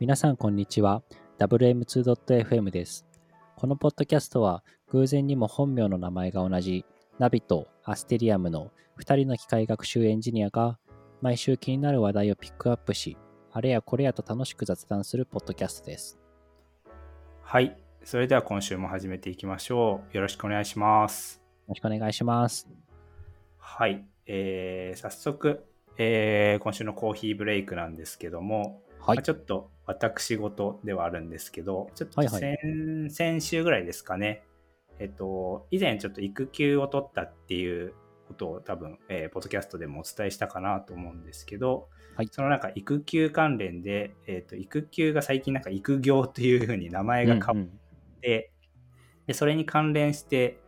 皆さんこんにちは、 WM2.FM です。このポッドキャストは偶然にも本名の名前が同じナビとアステリアムの2人の機械学習エンジニアが毎週気になる話題をピックアップし、あれやこれやと楽しく雑談するポッドキャストです。はい、それでは今週も始めていきましょう。よろしくお願いします。よろしくお願いします。はい、早速、今週のコーヒーブレイクなんですけども、はい、ちょっと私事ではあるんですけど、ちょっと先週ぐらいですかね、以前ちょっと育休を取ったっていうことを多分、ポッドキャストでもお伝えしたかなと思うんですけど、はい、そのなんか育休関連で、育休が最近なんか育業というふうに名前が変わって、でそれに関連して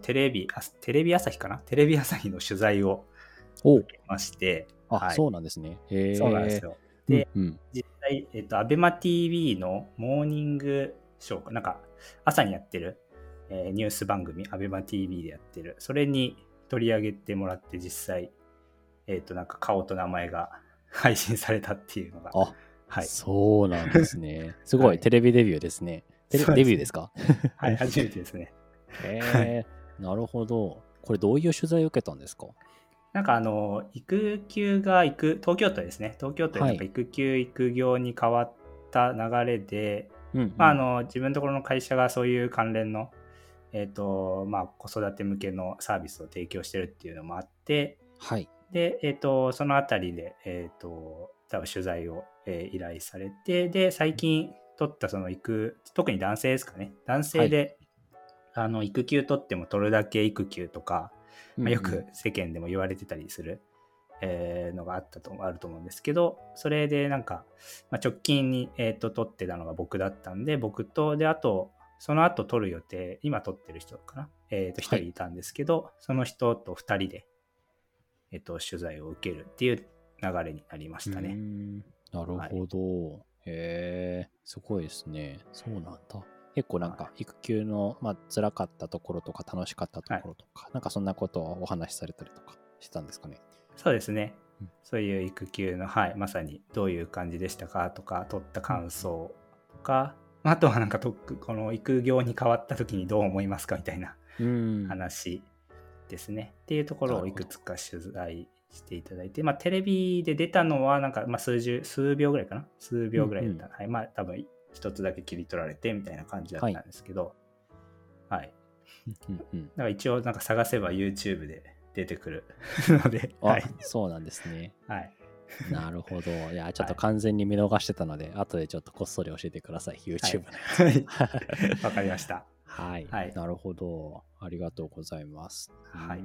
テレビ朝日の取材を受けまして、はい、そうなんですね。そうなんですよ。で、実際ABEMATV のモーニングショー、なんか朝にやってる、ニュース番組、ABEMATV でやってる、それに取り上げてもらって実際、なんか顔と名前が配信されたっていうのが、あ、はい、そうなんですね。すごい、はい、テレビデビューですね。テレビデビューですか？はい、初めてですね。なるほど。これどういう取材を受けたんですか？なんか育休が東京都ですね。東京都でなんか育休、はい、育業に変わった流れで、自分のところの会社がそういう関連の、子育て向けのサービスを提供してるっていうのもあって、はい、で、そのあたりで、多分取材を、依頼されて、で最近取ったその特に男性ですかね。男性で、はい、育休取っても取るだけ育休とか、よく世間でも言われてたりする、のがあると思うんですけど、それでなんか、直近に、取ってたのが僕だったんで、僕とで、あとその後取る予定、今取ってる人かな、1人いたんですけど、はい、その人と2人で、取材を受けるっていう流れになりましたね。なるほど、はい、すごいですね。そうなんだ。結構なんか育休の辛かったところとか楽しかったところとか、はい、なんかそんなことをお話しされたりとかしたんですかね。そうですね、そういう育休の、はい、まさにどういう感じでしたかとか、取った感想とか、あとはなんかこの育業に変わった時にどう思いますかみたいな話ですね、っていうところをいくつか取材していただいて、テレビで出たのはなんか、数秒ぐらいかな、数秒ぐらいだった、はい、多分一つだけ切り取られてみたいな感じだったんですけど、はい、はい、だから一応なんか探せば YouTube で出てくるので、はい、そうなんですね。はい、なるほど。いや、ちょっと完全に見逃してたので、はい、後でちょっとこっそり教えてください、 YouTube の。わかりました。はい、はい、なるほど、ありがとうございます。はい。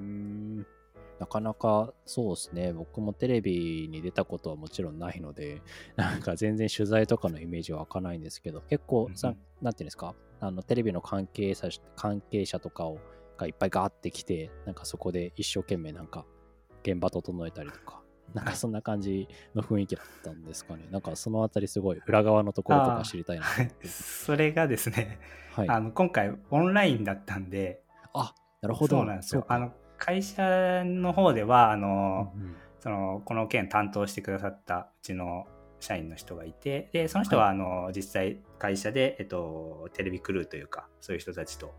なかなかそうですね、僕もテレビに出たことはもちろんないので、なんか全然取材とかのイメージは湧かないんですけど、結構なんていうんですか、テレビの関係者とかがいっぱいガーって来て、なんかそこで一生懸命なんか現場整えたりとか、なんかそんな感じの雰囲気だったんですかね。なんかそのあたりすごい裏側のところとか知りたいなと思って。それがですね、はい、今回オンラインだったんで、あ、なるほど、そうなんですよ。会社の方ではこの件担当してくださったうちの社員の人がいて、でその人は実際会社で、テレビクルーというかそういう人たちと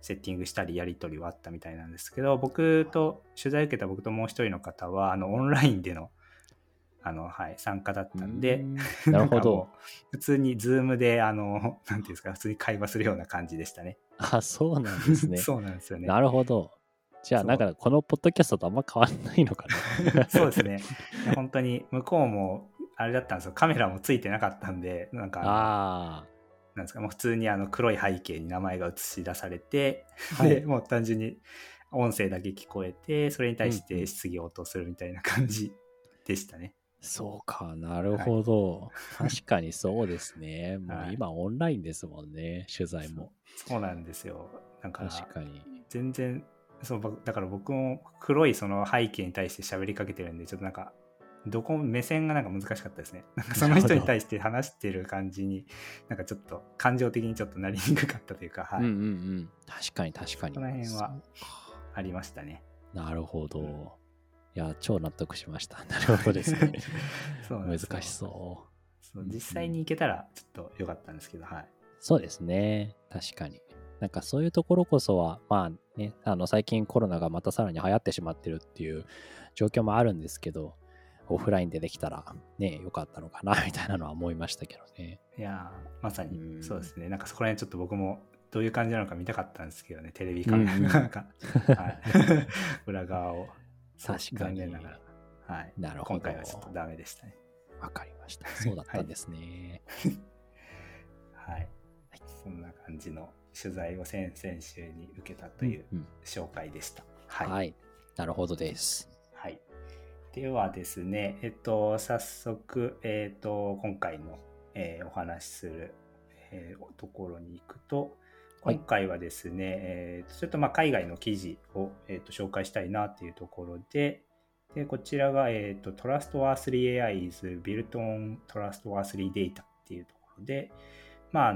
セッティングしたりやり取りはあったみたいなんですけど、取材受けた僕ともう一人の方はオンラインでの、はい、参加だったんで、なるほど。普通にZoomでなんていうんですか、普通に会話するような感じでしたね。あ、そうなんですね。そうなんですよね。なるほど。じゃあなんかこのポッドキャストとあんま変わんないのかな。そうですね。本当に向こうもあれだったんですよ。カメラもついてなかったんで、なんかなんですか、もう普通に黒い背景に名前が映し出されて、はい、でもう単純に音声だけ聞こえて、それに対して質疑応答するみたいな感じでしたね。そうか、なるほど、はい、確かにそうですね。もう今オンラインですもんね、取材も。そうなんですよ。なんか確かに全然。そうだから僕も黒いその背景に対して喋りかけてるんで、ちょっとなんかどこも目線がなんか難しかったですね。なんかその人に対して話してる感じになんかちょっと感情的にちょっとなりにくかったというか、はい、確かに確かに、この辺はありましたね。なるほど、いや超納得しました。なるほどですね。そうです、難しそう。そう、実際に行けたらちょっと良かったんですけど、はい。そうですね、確かに。なんかそういうところこそは、まあね、最近コロナがまたさらに流行ってしまってるっていう状況もあるんですけど、オフラインでできたらね、良かったのかなみたいなのは思いましたけどね。いやまさにそうですね、なんかそこら辺ちょっと僕もどういう感じなのか見たかったんですけどね、テレビカメラなんか、はい、裏側を残念ながら、はい、なるほど、今回はちょっとダメでしたね。わかりました、そうだったんですね。はい、はい、そんな感じの取材を先々週に受けたという紹介でした、うん、はい、はい、なるほどです、はい、ではですね、早速、今回の、お話しする、ところに行くと、今回はですね、はい、ちょっとまあ海外の記事を、紹介したいなというところで、でこちらが、TrustWare3 AI is built on TrustWare3 data っていうところで、まあ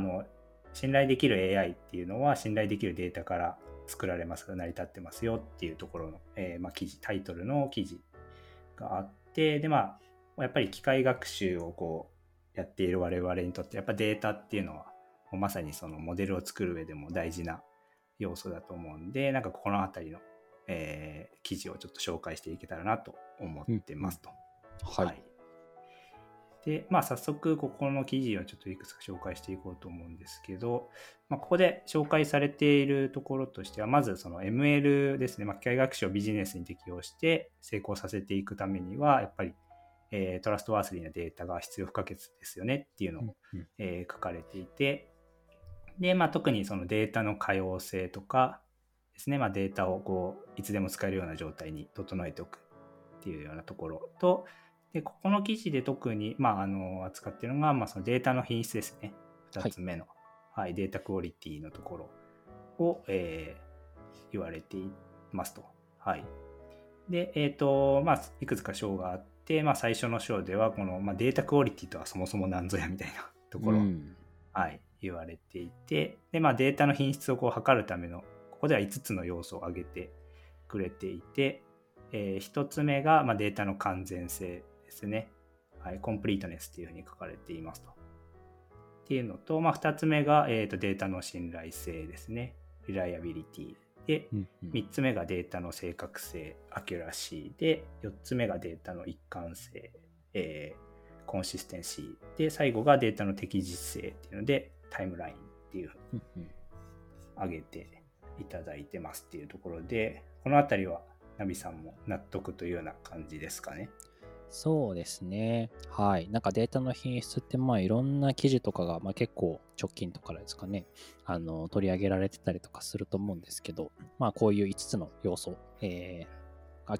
信頼できる AI っていうのは信頼できるデータから作られますが成り立ってますよっていうところの、まあ記事、タイトルの記事があって、でまあやっぱり機械学習をこうやっている我々にとってやっぱデータっていうのはもうまさにそのモデルを作る上でも大事な要素だと思うんで、なんかこのあたりの、記事をちょっと紹介していけたらなと思ってますと、うん、はい、はいでまあ、早速ここの記事をちょっといくつか紹介していこうと思うんですけど、まあ、ここで紹介されているところとしては、まずその ML ですね、まあ、機械学習をビジネスに適用して成功させていくためにはやっぱり、TrustWare3 のデータが必要不可欠ですよねっていうのを、書かれていて、で、まあ、特にそのデータの可用性とかですね、まあ、データをこういつでも使えるような状態に整えておくっていうようなところと、でここの記事で特に、まあ、扱っているのが、まあ、そのデータの品質ですね、2つ目の、はいはい、データクオリティのところを、言われていますと、はいでまあ、いくつか章があって、まあ、最初の章ではこの、まあ、データクオリティとはそもそも何ぞやみたいなところを、うんはい、言われていて、で、まあ、データの品質をこう測るためのここでは5つの要素を挙げてくれていて、1つ目が、まあ、データの完全性ですね、はい、コンプリートネスっていうふうに書かれていますと。っていうのと、まあ、2つ目が、データの信頼性ですね、リライアビリティで、うんうん、3つ目がデータの正確性、アキュラシーで、4つ目がデータの一貫性、コンシステンシーで、最後がデータの適実性っていうのでタイムラインっていうふうに挙げていただいてますっていうところで、このあたりはナビさんも納得というような感じですかね。そうですね、はい、なんかデータの品質って、まあ、いろんな記事とかが、まあ、結構直近とかですかね、取り上げられてたりとかすると思うんですけど、まあ、こういう5つの要素を、開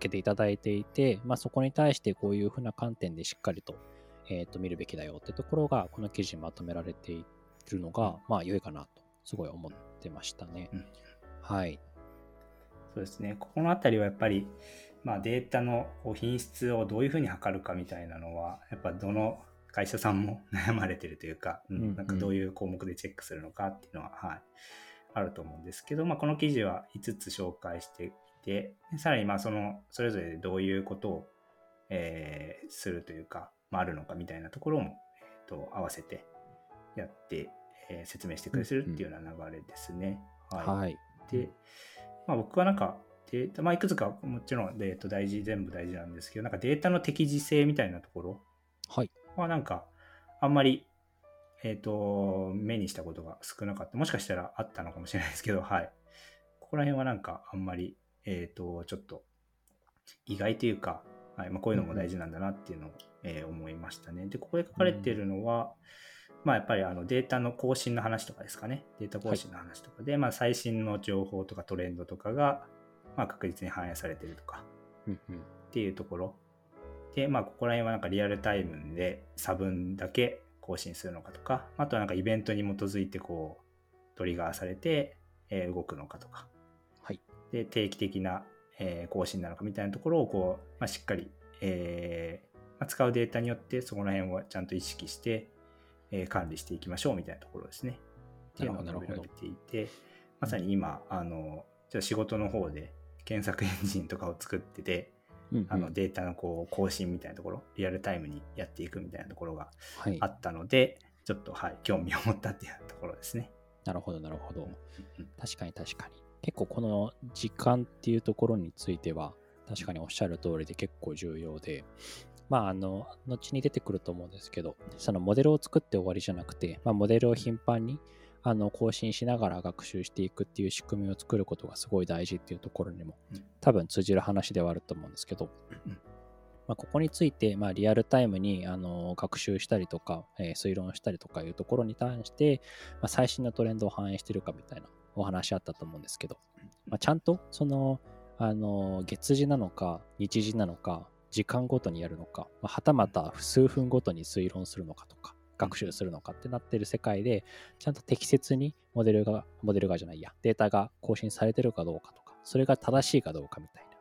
けていただいていて、まあ、そこに対してこういうふうな観点でしっかりと、見るべきだよってところがこの記事にまとめられているのが、まあ、良いかなとすごい思ってましたね、うん、はいそうですね、ここのあたりはやっぱりまあ、データの品質をどういうふうに測るかみたいなのはやっぱどの会社さんも悩まれてるというか、なんかどういう項目でチェックするのかっていうのは、はい、あると思うんですけど、まあ、この記事は5つ紹介していて、さらにまあそれぞれどういうことを、するというか、まあ、あるのかみたいなところも、合わせてやって、説明してくれるっていうような流れですね、うんうん、はい、で、まあ、僕はなんかまあ、いくつかもちろん全部大事なんですけど、なんかデータの適時性みたいなところはなんかあんまり、目にしたことが少なかった、もしかしたらあったのかもしれないですけど、はい、ここら辺はなんかあんまり、ちょっと意外というか、はいまあ、こういうのも大事なんだなっていうのを、思いましたね。でここで書かれているのは、まあ、やっぱりデータの更新の話とかですかね、データ更新の話とかで、はいまあ、最新の情報とかトレンドとかがまあ、確実に反映されてるとかっていうところで、まあここら辺はなんかリアルタイムで差分だけ更新するのかとか、あとはなんかイベントに基づいてこうトリガーされて動くのかとかで、定期的な更新なのかみたいなところをこうまあしっかり使うデータによってそこら辺をちゃんと意識して管理していきましょうみたいなところですねっていうのが述べられていて、まさに今仕事の方で検索エンジンとかを作ってて、データのこう更新みたいなところ、リアルタイムにやっていくみたいなところがあったので、はい、ちょっと、はい、興味を持ったっていうところですね。なるほどなるほど、確かに確かに、結構この時間っていうところについては確かにおっしゃる通りで結構重要で、まあ、後に出てくると思うんですけど、そのモデルを作って終わりじゃなくて、まあ、モデルを頻繁に更新しながら学習していくっていう仕組みを作ることがすごい大事っていうところにも多分通じる話ではあると思うんですけど、まあ、ここについて、まあ、リアルタイムに学習したりとか、推論したりとかいうところに対して、まあ、最新のトレンドを反映してるかみたいなお話あったと思うんですけど、まあ、ちゃんとその月次なのか日次なのか時間ごとにやるのか、まあ、はたまた数分ごとに推論するのかとか学習するのかってなってる世界で、ちゃんと適切にモデルがデータが更新されてるかどうかとか、それが正しいかどうかみたいな、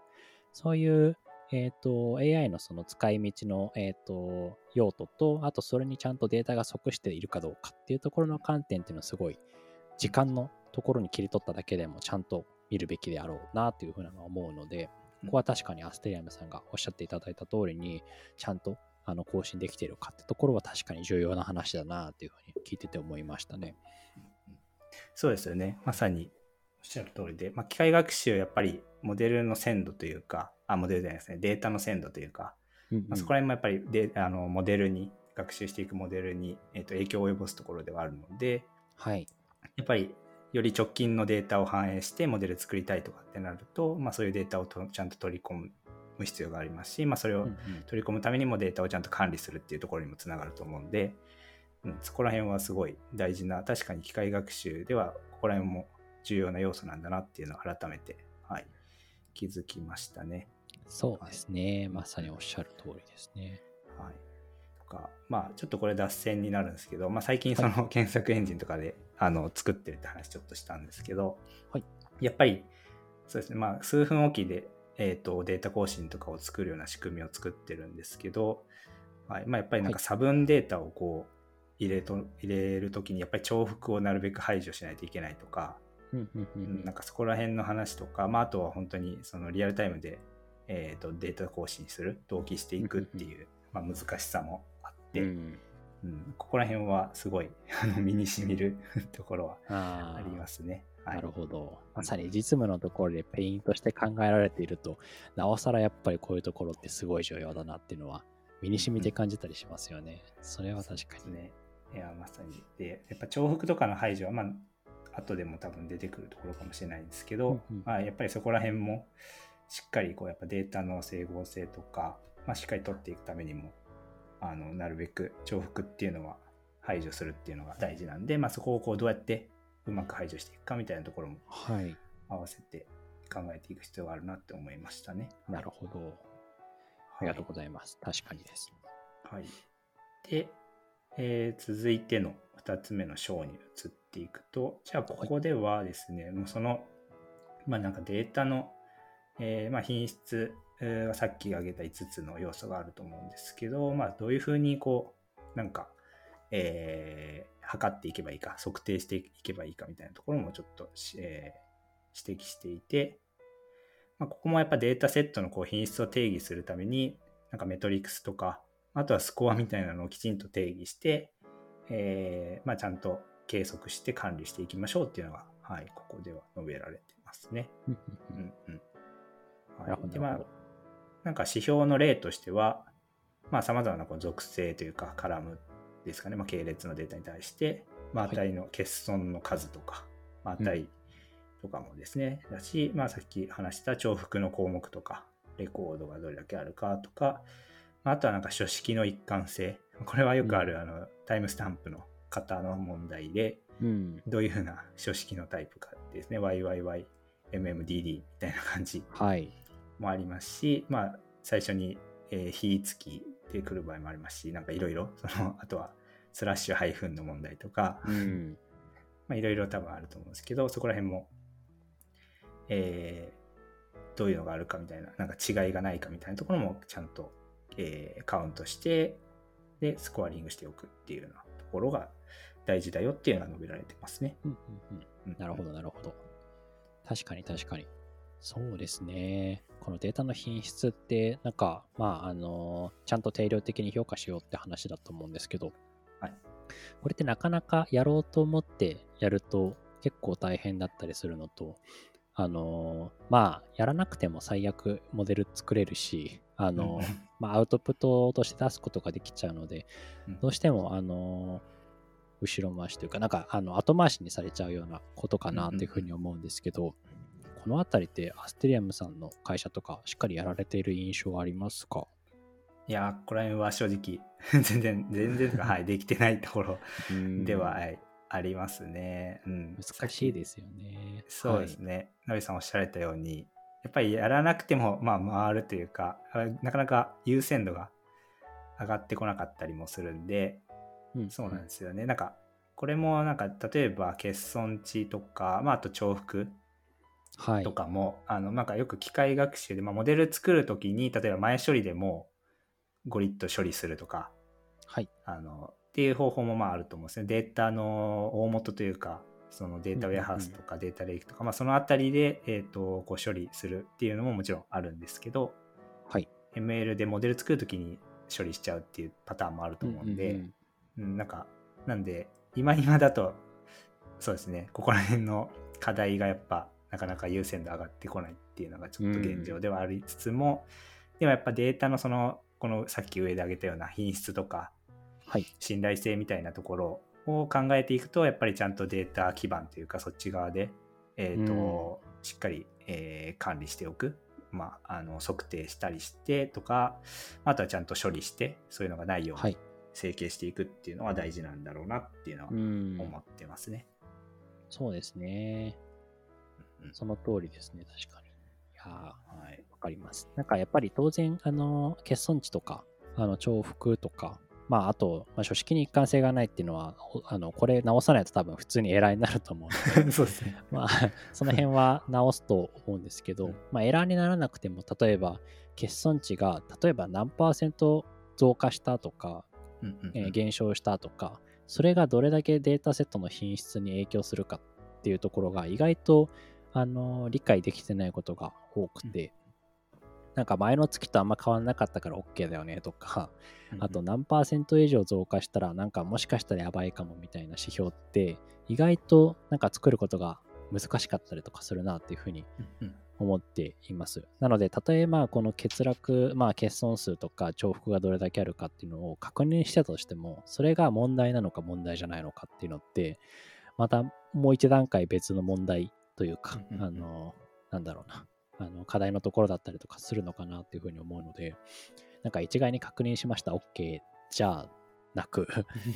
そういう、AI のその使い道の、用途と、あとそれにちゃんとデータが即しているかどうかっていうところの観点っていうのは、すごい時間のところに切り取っただけでもちゃんと見るべきであろうなというふうなのは思うので、ここは確かにアステリアムさんがおっしゃっていただいた通りに、ちゃんと更新できているかってところは確かに重要な話だなというふうに聞いてて思いましたね。そうですよね、まさにおっしゃる通りで、まあ、機械学習はやっぱりモデルの鮮度というか、モデルじゃないですね、データの鮮度というか、うんうん、まあ、そこら辺もやっぱりモデルに学習していくモデルに、影響を及ぼすところではあるので、はい、やっぱりより直近のデータを反映してモデル作りたいとかってなると、まあ、そういうデータをちゃんと取り込む必要がありますし、まあ、それを取り込むためにもデータをちゃんと管理するっていうところにもつながると思うんで、うん、そこら辺はすごい大事な、確かに機械学習ではここら辺も重要な要素なんだなっていうのを改めて、はい、気づきましたね。そうですね、まさにおっしゃる通りですね、はい、とか、まあ、ちょっとこれ脱線になるんですけど、まあ、最近その検索エンジンとかで、はい、作ってるって話ちょっとしたんですけど、はい、やっぱりそうですね、まあ、数分おきでデータ更新とかを作るような仕組みを作ってるんですけど、はい、まあ、やっぱりなんか差分データをこう入れるときにやっぱり重複をなるべく排除しないといけないとか、なんかそこら辺の話とか、まあ、あとは本当にそのリアルタイムで、データ更新する、同期していくっていう、まあ、難しさもあって、うん、ここら辺はすごい身にしみるところはありますね。なるほど、まさに実務のところでペインとして考えられていると、なおさらやっぱりこういうところってすごい重要だなっていうのは身に染みて感じたりしますよね、うん、それは確かにね。いや、まさにで、やっぱ重複とかの排除は、まあ後でも多分出てくるところかもしれないんですけど、まあ、やっぱりそこら辺もしっかりこうやっぱデータの整合性とか、まあ、しっかり取っていくためにもなるべく重複っていうのは排除するっていうのが大事なんで、まあ、そこをこうどうやってうまく排除していくかみたいなところも合わせて考えていく必要があるなって思いましたね、はい、なるほど、はい、ありがとうございます。確かにです、はい。で、続いての2つ目の章に移っていくと、じゃあここではですね、はい、もうその、まあ、なんかデータの、まあ、品質、さっき挙げた5つの要素があると思うんですけど、まあ、どういうふうにこうなんか測っていけばいいか、測定していけばいいかみたいなところもちょっと、指摘していて、まあ、ここもやっぱデータセットのこう品質を定義するために、なんかメトリクスとか、あとはスコアみたいなのをきちんと定義して、まあ、ちゃんと計測して管理していきましょうっていうのが、はい、ここでは述べられてますね。うんうん、はい、で、まあ、なんか指標の例としては、まあ、様々なこう属性というかカラムですかね、まあ、系列のデータに対して、まあ、値の欠損の数とか、はい、値とかもですね、だし、まあ、さっき話した重複の項目とか、レコードがどれだけあるかとか、あとはなんか書式の一貫性、これはよくあるタイムスタンプの型の問題で、うん、どういうふうな書式のタイプかですね、YYY、MMDD みたいな感じもありますし、はい、まあ、最初に、日付きで来る場合もありますし、なんかいろいろ、あとはスラッシュハイフンの問題とか、いろいろ多分あると思うんですけど、そこら辺も、どういうのがあるかみたいな、なんか違いがないかみたいなところもちゃんと、カウントして、で、スコアリングしておくっていうようなところが大事だよっていうのが述べられてますね。なるほど、なるほど。確かに確かに。そうですね。このデータの品質ってなんか、ちゃんと定量的に評価しようって話だと思うんですけど、はい、これってなかなかやろうと思ってやると結構大変だったりするのと、やらなくても最悪モデル作れるし、アウトプットとして出すことができちゃうので、どうしても後ろ回しというか、なんか後回しにされちゃうようなことかなというふうに思うんですけど、このあたりってアステリアムさんの会社とかしっかりやられている印象はありますか？いや、これは正直全然とか、はい、できてないところではありますね、うん、難しいですよね。そうですね、ナビさんおっしゃられたようにやっぱりやらなくても、回るというか、なかなか優先度が上がってこなかったりもするんで、うん、そうなんですよね。なんかこれもなんか例えば欠損値とか、あと重複とかも、はい、なんかよく機械学習で、モデル作るときに例えば前処理でもゴリッと処理するとか、はい、っていう方法もあると思うんですね。データの大元というか、そのデータウェアハウスとかデータレイクとか、そのあたりでこう処理するっていうのももちろんあるんですけど、はい、ML でモデル作るときに処理しちゃうっていうパターンもあると思うんで、なんで今だとそうですね、ここら辺の課題がやっぱなかなか優先度上がってこないっていうのがちょっと現状ではありつつも、でもやっぱデータのこのさっき上で挙げたような品質とか、はい、信頼性みたいなところを考えていくと、やっぱりちゃんとデータ基盤というかそっち側で、しっかり、管理しておく、測定したりしてとか、あとはちゃんと処理してそういうのがないように、はい、整形していくっていうのは大事なんだろうなっていうのは思ってますね。そうですね、その通りですね。確かに。いや、はい、わかります。なんかやっぱり当然欠損値とか重複とか、あと、書式に一貫性がないっていうのはこれ直さないと多分普通にエラーになると思うのでそうですね、その辺は直すと思うんですけど、エラーにならなくても、例えば欠損値が例えば何%増加したとか、減少したとか、それがどれだけデータセットの品質に影響するかっていうところが意外と理解できてないことが多くて、なんか前の月とあんま変わんなかったから OK だよねとか、あと何パーセント以上増加したらなんかもしかしたらやばいかもみたいな指標って意外となんか作ることが難しかったりとかするなっていうふうに思っています。なので例えばこの欠落、欠損数とか重複がどれだけあるかっていうのを確認したとしても、それが問題なのか問題じゃないのかっていうのってまたもう一段階別の問題というか、なんだろうな、課題のところだったりとかするのかなっていうふうに思うので、なんか一概に確認しました OK じゃなく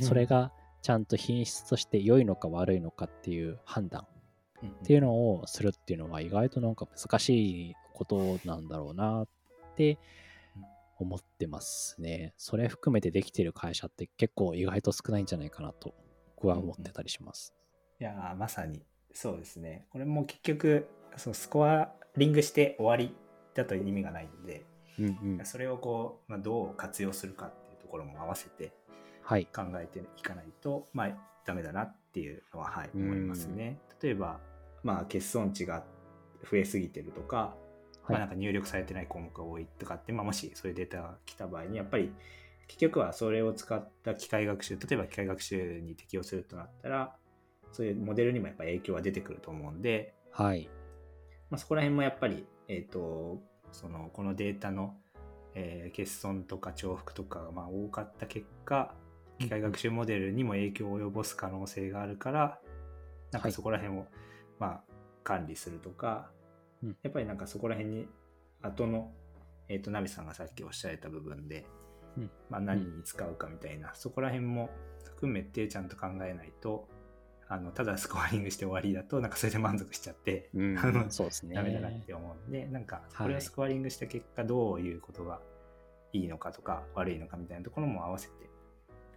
それがちゃんと品質として良いのか悪いのかっていう判断っていうのをするっていうのは意外となんか難しいことなんだろうなって思ってますね。それ含めてできてる会社って結構意外と少ないんじゃないかなと僕は思ってたりします。いや、まさにそうですね。これも結局スコアリングして終わりだと意味がないので、それをこう、どう活用するかっていうところも合わせて考えていかないと、ダメだなっていうのは、思いますね。例えば、欠損値が増えすぎてるとか、なんか入力されてない項目が多いとかって、もしそういうデータが来た場合にやっぱり結局はそれを使った機械学習、例えば機械学習に適用するとなったらそういうモデルにもやっぱ影響は出てくると思うんで、はい、そこら辺もやっぱり、このデータの、欠損とか重複とかが多かった結果、機械学習モデルにも影響を及ぼす可能性があるから、なんかそこら辺を、管理するとか、やっぱりなんかそこら辺に後の、ナビさんがさっきおっしゃられた部分で、何に使うかみたいな、そこら辺も含めてちゃんと考えないと、ただスコアリングして終わりだとなんかそれで満足しちゃって、そうですね、ダメだなって思うんで、なんかこれをスコアリングした結果どういうことがいいのかとか悪いのかみたいなところも合わせて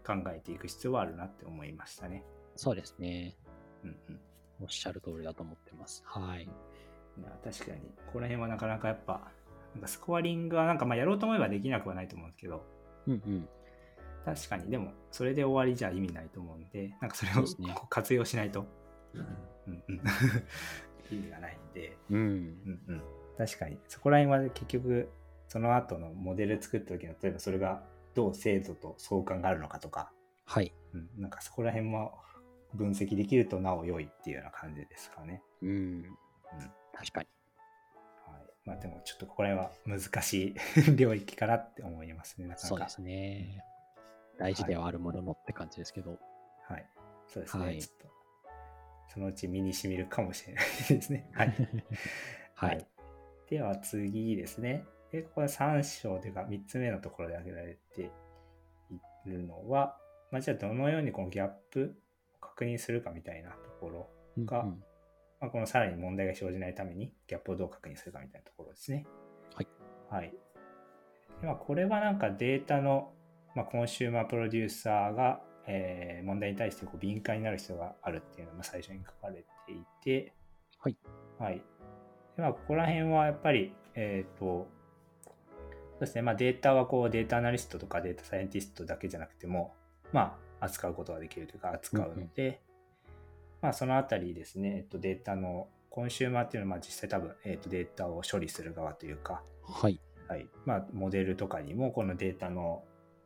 考えていく必要はあるなって思いましたね。そうですね、おっしゃる通りだと思ってます。確かにここら辺はなかなかやっぱなんかスコアリングはなんかやろうと思えばできなくはないと思うんですけど、確かにでもそれで終わりじゃ意味ないと思うんで、なんかそれを活用しないと意味がないんで、確かにそこら辺は結局その後のモデル作った時の例えばそれがどう精度と相関があるのかとか、はい、うん、なんかそこら辺も分析できるとなお良いっていうような感じですかね。うん、うん、確かに。はい、まあでもちょっとここら辺は難しい領域かなって思いますね。なかなかそうですね。大事ではあるもののって感じですけど。はい、はい、そうですね、はい。ちょっとそのうち身に染みるかもしれないですね。はい。はいはい、では次ですね。でここは3章というか3つ目のところで挙げられているのは、まあ、じゃあどのようにこのギャップを確認するかみたいなところが、うんうん、まあ、このさらに問題が生じないためにギャップをどう確認するかみたいなところですね。はい、はい、でまあ、これはなんかデータの、まあ、コンシューマープロデューサーが、問題に対してこう敏感になる必要があるっていうのが最初に書かれていて、はい、はい、でまあ、ここら辺はやっぱりそうですね、まあ、データはこうデータアナリストとかデータサイエンティストだけじゃなくても、まあ、扱うことができるというか扱うので、うんうん、まあ、そのあたりですね、データのコンシューマーっていうのはまあ実際多分、データを処理する側というか、はい、はい、まあ、モデルとかにもこのデータの、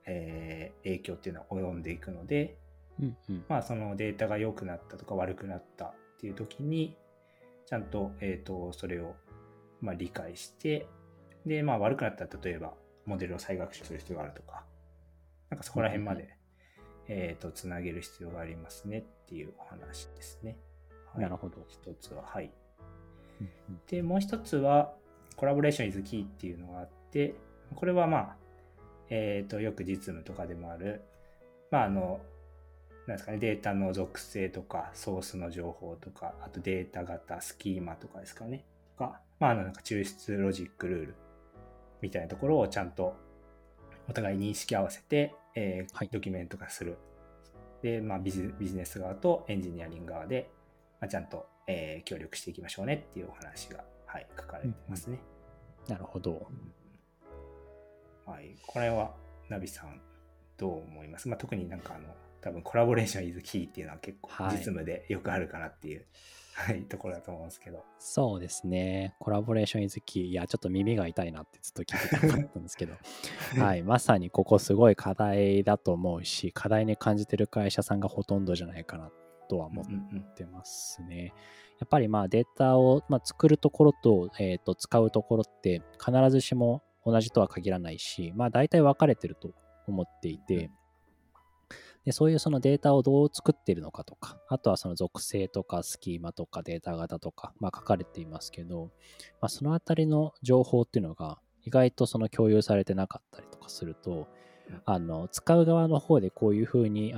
影響っていうのは及んでいくので、うんうん、まあ、そのデータが良くなったとか悪くなったっていう時にちゃんと、それをまあ理解してで、まあ、悪くなったら例えばモデルを再学習する必要があるとか、なんかそこら辺までつなげる必要がありますねっていうお話ですね。はい、なるほど。一つは、はい。で、もう一つはコラボレーション is key っていうのがあって、これはまあ、よく実務とかでもある、まあなんですかね、データの属性とかソースの情報とか、あとデータ型スキーマとかですかね、とか、まあなんか抽出ロジックルールみたいなところをちゃんとお互い認識合わせて、はい、ドキュメント化する。で、まあ、ビジネス側とエンジニアリング側で、まあ、ちゃんと、協力していきましょうねっていうお話が、はい、書かれてますね。うん、なるほど。はい、これはナビさんどう思います？まあ、特になんか多分コラボレーション is key っていうのは結構実務でよくあるかなっていう、はい、ところだと思うんですけど。そうですね。コラボレーション is key。いや、ちょっと耳が痛いなってずっと聞いてたかったんですけど、はい、まさにここすごい課題だと思うし、課題に感じてる会社さんがほとんどじゃないかなとは思ってますね。うんうんうん、やっぱりまあデータをまあ作るところと、使うところって必ずしも同じとは限らないし、まあ大体分かれてると思っていて、うん、でそういうそのデータをどう作っているのかとか、あとはその属性とかスキーマとかデータ型とか、まあ、書かれていますけど、まあ、そのあたりの情報っていうのが意外とその共有されてなかったりとかすると、使う側の方でこういうふうに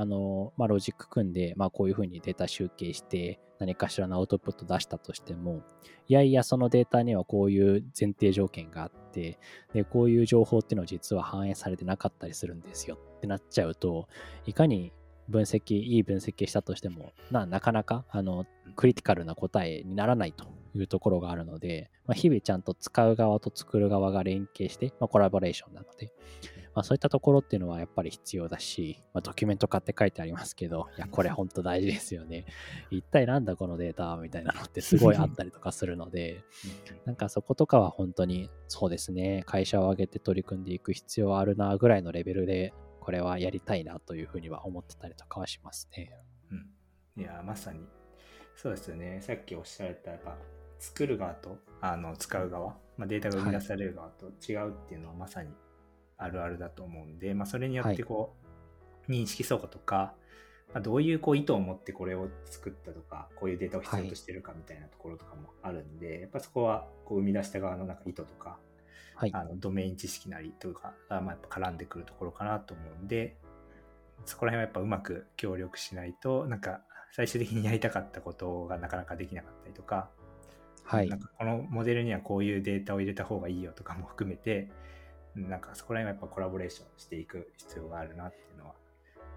まあ、ロジック組んで、まあ、こういうふうにデータ集計して何かしらのアウトプット出したとしても、いやいやそのデータにはこういう前提条件があって、でこういう情報っていうのは実は反映されてなかったりするんですよってなっちゃうと、いかにいい分析したとしてもなかなかクリティカルな答えにならないというところがあるので、まあ、日々ちゃんと使う側と作る側が連携して、まあ、コラボレーションなので、まあ、そういったところっていうのはやっぱり必要だし、まあ、ドキュメント化って書いてありますけど、いやこれ本当大事ですよね。一体なんだこのデータみたいなのってすごいあったりとかするのでなんかそことかは本当にそうですね、会社を挙げて取り組んでいく必要あるなぐらいのレベルでこれはやりたいなというふうには思ってたりとかはしますね。うん、いやまさにそうですよね。さっきおっしゃられたやっぱ作る側と使う側、まあ、データが生み出される側と違うっていうのはまさに、はい、あるあるだと思うんで、まあ、それによってこう、はい、認識相互とか、まあ、どういうこう意図を持ってこれを作ったとか、こういうデータを必要としてるかみたいなところとかもあるんで、はい、やっぱそこはこう生み出した側のなんか意図とか、はい、ドメイン知識なりとかがまあやっぱ絡んでくるところかなと思うんで、そこら辺はやっぱうまく協力しないと、なんか最終的にやりたかったことがなかなかできなかったりとか、はい、なんかこのモデルにはこういうデータを入れた方がいいよとかも含めて、なんかそこら辺はやっぱコラボレーションしていく必要があるなっていうのは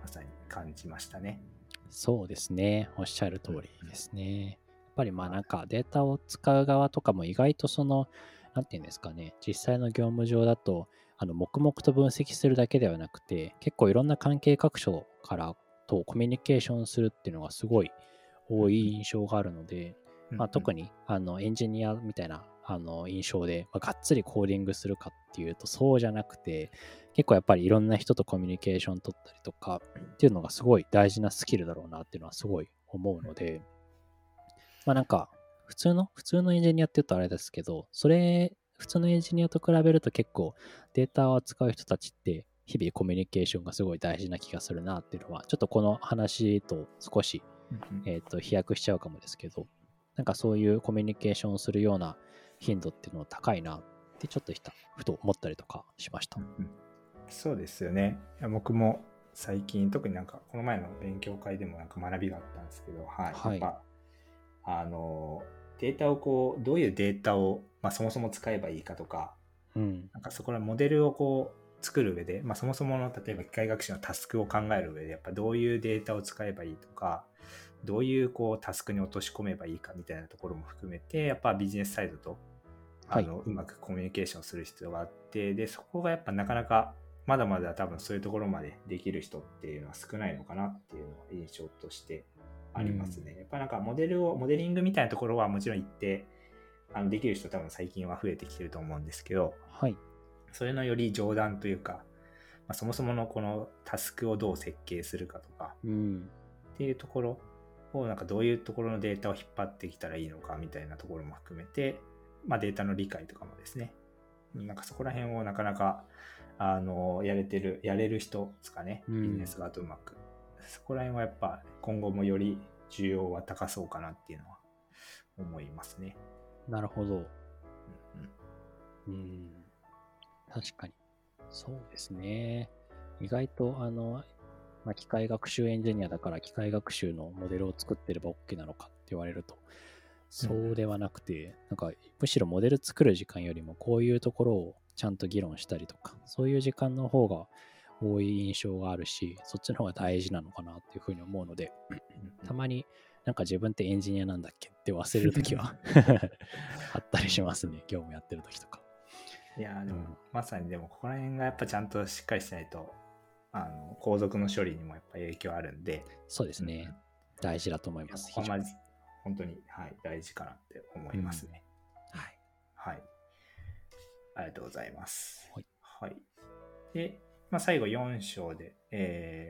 まさに感じましたね。そうですね、おっしゃる通りですね。やっぱりまあなんかデータを使う側とかも意外とそのなんていうんですかね、実際の業務上だと黙々と分析するだけではなくて、結構いろんな関係各所からとコミュニケーションするっていうのがすごい多い印象があるので、まあ、特にエンジニアみたいな印象で、がっつりコーディングするかっていうとそうじゃなくて、結構やっぱりいろんな人とコミュニケーション取ったりとかっていうのがすごい大事なスキルだろうなっていうのはすごい思うので、普通のエンジニアっていうとあれですけど、それ普通のエンジニアと比べると結構データを扱う人たちって日々コミュニケーションがすごい大事な気がするなっていうのは、ちょっとこの話と少し、飛躍しちゃうかもですけど、そういうコミュニケーションをするような頻度っていうのは高いなってちょっとふと思ったりとかしました。そうですよね。僕も最近特にこの前の勉強会でも学びがあったんですけど、はい、やっぱデータをどういうデータを、そもそも使えばいいかとか、そこのモデルを作る上で、そもそもの例えば機械学習のタスクを考える上でやっぱどういうデータを使えばいいとか、どういうタスクに落とし込めばいいかみたいなところも含めて、やっぱビジネスサイドとうまくコミュニケーションする必要があって、でそこがやっぱなかなかまだまだ多分そういうところまでできる人っていうのは少ないのかなっていうのは印象としてありますね。やっぱモデリングみたいなところはもちろん一定できる人多分最近は増えてきてると思うんですけど、それのより上段というか、そもそものこのタスクをどう設計するかとか、っていうところをどういうところのデータを引っ張ってきたらいいのかみたいなところも含めて、データの理解とかもですね、そこら辺をなかなかやれる人ですかね、ビジネスがうまく、そこら辺はやっぱ今後もより需要は高そうかなっていうのは思いますね。なるほど。確かにそうですね。意外と機械学習エンジニアだから機械学習のモデルを作ってれば OK なのかって言われるとそうではなくて、むしろモデル作る時間よりもこういうところをちゃんと議論したりとか、そういう時間の方が多い印象があるし、そっちの方が大事なのかなっていうふうに思うので、たまに自分ってエンジニアなんだっけって忘れるときはあったりしますね、業務やってるときとか。いやでも、まさにでもここら辺がやっぱちゃんとしっかりしないと後続の処理にもやっぱ影響あるんで、そうですね、大事だと思います。本当に、大事かなって思いますね。はい、ありがとうございます。で、最後4章で、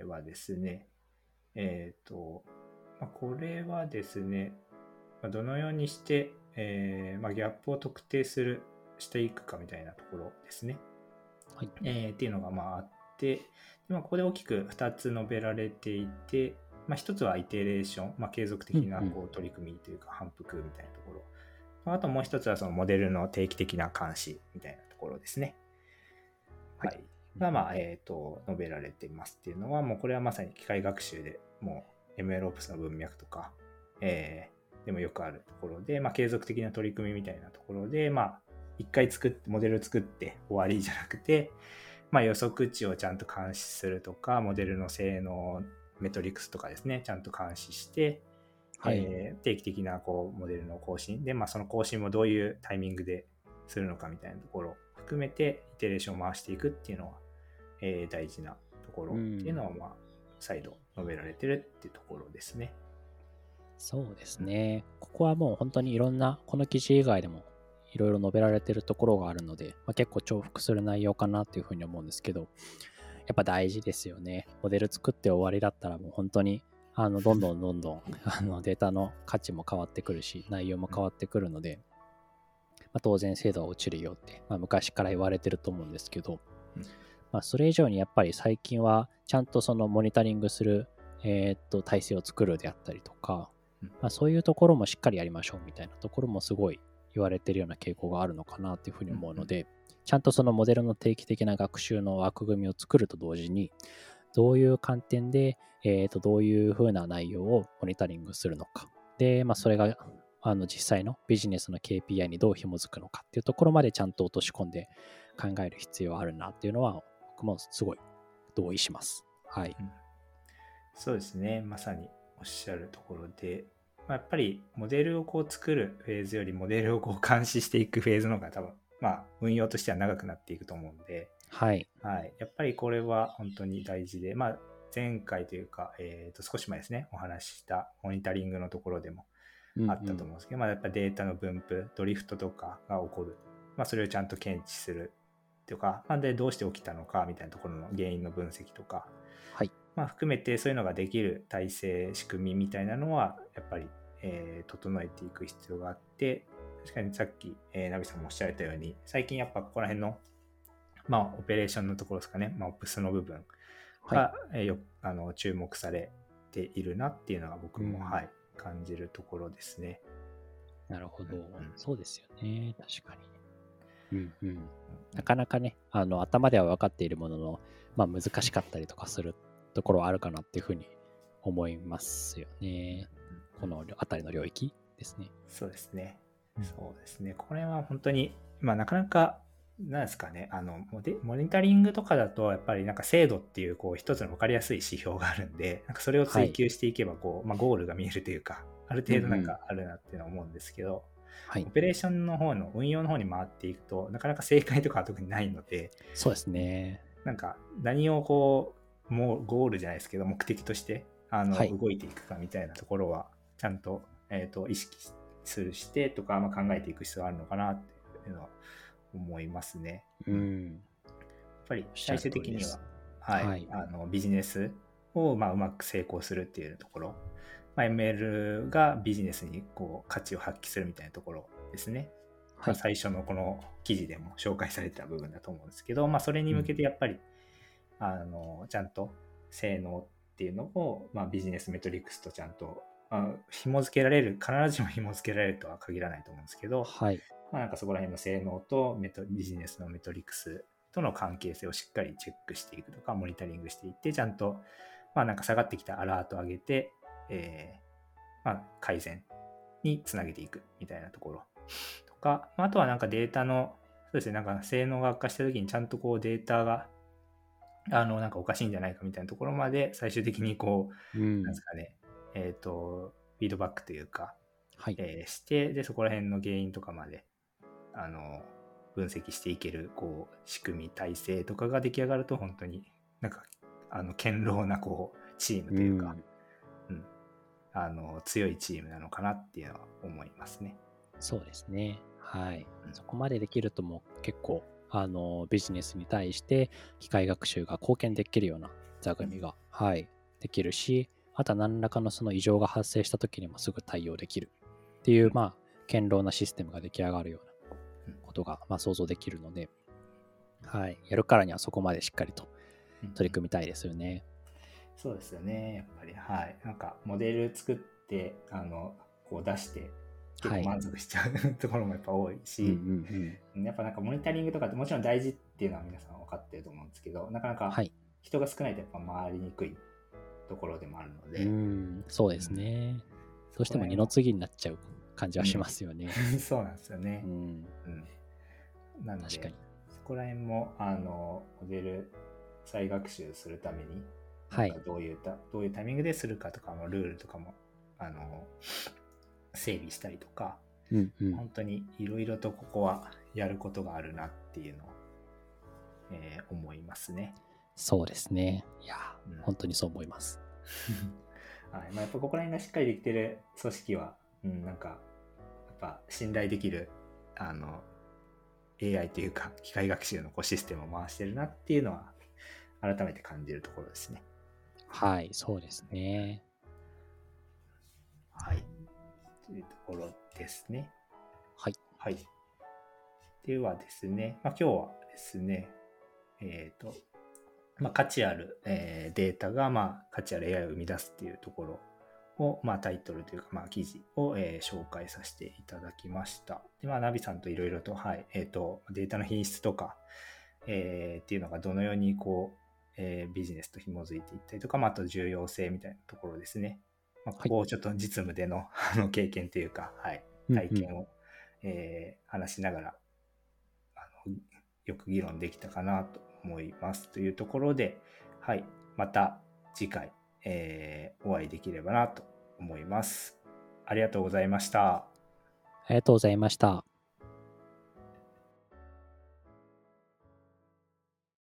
はですね、これはですね、どのようにして、ギャップを特定していくかみたいなところですね。っていうのがあって、ここで大きく2つ述べられていて、一つはイテレーション、継続的な取り組みというか反復みたいなところ、あともう一つはそのモデルの定期的な監視みたいなところですね。述べられていますっていうのは、もうこれはまさに機械学習でもう MLOps の文脈とか、でもよくあるところで、継続的な取り組みみたいなところで、一回モデルを作って終わりじゃなくて、予測値をちゃんと監視するとか、モデルの性能メトリックスとかですね、ちゃんと監視して、定期的なモデルの更新で、その更新もどういうタイミングでするのかみたいなところを含めてイテレーションを回していくっていうのは、大事なところっていうのは、再度述べられてるっていうところですね。そうですね。ここはもう本当にいろんなこの記事以外でもいろいろ述べられてるところがあるので、結構重複する内容かなというふうに思うんですけど、やっぱ大事ですよね。モデル作って終わりだったらもう本当にどんどんデータの価値も変わってくるし、内容も変わってくるので、当然精度は落ちるよって、昔から言われてると思うんですけど、それ以上にやっぱり最近はちゃんとそのモニタリングする、体制を作るであったりとか、そういうところもしっかりやりましょうみたいなところもすごい言われてるような傾向があるのかなというふうに思うので、ちゃんとそのモデルの定期的な学習の枠組みを作ると同時に、どういう観点で、どういうふうな内容をモニタリングするのか。で、それが実際のビジネスの KPI にどう紐づくのかっていうところまでちゃんと落とし込んで考える必要があるなっていうのは、僕もすごい同意します。そうですね。まさにおっしゃるところで、やっぱりモデルを作るフェーズよりモデルを監視していくフェーズの方が多分、運用としては長くなっていくと思うんで、やっぱりこれは本当に大事で、前回というか、少し前ですね、お話ししたモニタリングのところでも、あったと思うんですけど、まあ、やっぱデータの分布、ドリフトとかが起こる、まあ、それをちゃんと検知するとか、でどうして起きたのかみたいなところの原因の分析とか、はい、まあ、含めてそういうのができる体制、仕組みみたいなのはやっぱり、整えていく必要があって、確かにさっき、ナビさんもおっしゃられたように最近やっぱここら辺の、まあ、オペレーションのところですかね、まあ、オプスの部分が、はい、よあの注目されているなっていうのが僕も、はい、感じるところですね。なるほど、そうですよね、確かに、なかなかね、あの頭では分かっているものの、まあ、難しかったりとかするところはあるかなっていうふうに思いますよね、このあたりの領域ですね。そうですね、そうですね、これは本当に、まあ、なかなかなんですかね、あのモニタリングとかだとやっぱりなんか精度っていう、 こう一つの分かりやすい指標があるんで、なんかそれを追求していけばこう、まあ、ゴールが見えるというか、ある程度なんかあるなっていうのは思うんですけど、はい、オペレーションの方の運用の方に回っていくとなかなか正解とかは特にないので、そうですね、なんか何をこうもうゴールじゃないですけど目的としてあの、はい、動いていくかみたいなところはちゃんと、意識してとか、まあ、考えていく必要があるのかなっていうのは思いますね。うん、やっぱり最終的には、はいはい、あのビジネスを、まあ、うまく成功するっていうところ、まあ、ML がビジネスにこう価値を発揮するみたいなところですね、はい、まあ、最初のこの記事でも紹介されてた部分だと思うんですけど、まあ、それに向けてやっぱり、あのちゃんと性能っていうのを、まあ、ビジネスメトリックスとちゃんと紐付けられる、必ずしも紐付けられるとは限らないと思うんですけど、はい、まあ、なんかそこら辺の性能とビジネスのメトリックスとの関係性をしっかりチェックしていくとか、モニタリングしていってちゃんと、まあ、なんか下がってきたアラートを上げて、まあ、改善につなげていくみたいなところとか、あとはなんかデータの、そうですね、なんか性能が悪化した時にちゃんとこうデータがあのなんかおかしいんじゃないかみたいなところまで最終的にこう、なんですかね、フィードバックというか、はい、して、でそこら辺の原因とかまであの分析していけるこう仕組み体制とかが出来上がると、本当になんかあの堅牢なこうチームというか、あの強いチームなのかなっていうのは思いますね。そうですね、はい、そこまでできるともう結構あのビジネスに対して機械学習が貢献できるような座組が、はい、できるし、あとは何らかのその異常が発生した時にもすぐ対応できるっていう、まあ堅牢なシステムが出来上がるようなことが、まあ、想像できるので、はい、やるからにはそこまでしっかりと取り組みたいですよね。そうですよね、やっぱり、はい、なんかモデル作ってあのこう出して結構満足しちゃう、はい、ところもやっぱ多いし、やっぱなんかモニタリングとかってもちろん大事っていうのは皆さん分かってると思うんですけど、なかなか人が少ないとやっぱ回りにくいところでもあるので、そうですね、どうしても二の次になっちゃう感じはしますよね。そうなんですよね。なので確かにそこら辺もあのモデル再学習するために、はい、どういうタイミングでするかとかのルールとかもあの整備したりとか、本当にいろいろとここはやることがあるなっていうのを、思いますね。そうですね。いや、本当にそう思います。はい、まあ、やっぱここら辺がしっかりできてる組織は、なんかやっぱ信頼できるあの AI というか機械学習のこうシステムを回してるなっていうのは改めて感じるところですね。はい、そうですね。はい、というところですね。はい、はい、ではですね、まあ、今日はですね、まあ、価値ある、データが、まあ、価値ある AI を生み出すっていうところを、まあ、タイトルというか、まあ、記事を、紹介させていただきました。で、まあ、ナビさんといろいろと、はい、データの品質とか、っていうのがどのようにこう、ビジネスと紐づいていったりとか、まあ、あと重要性みたいなところですね。まあ、ここをちょっと実務で の経験というか、はい、体験を、話しながらよく議論できたかなと思いますというところで、はい、また次回、お会いできればなと思います。ありがとうございました。ありがとうございました。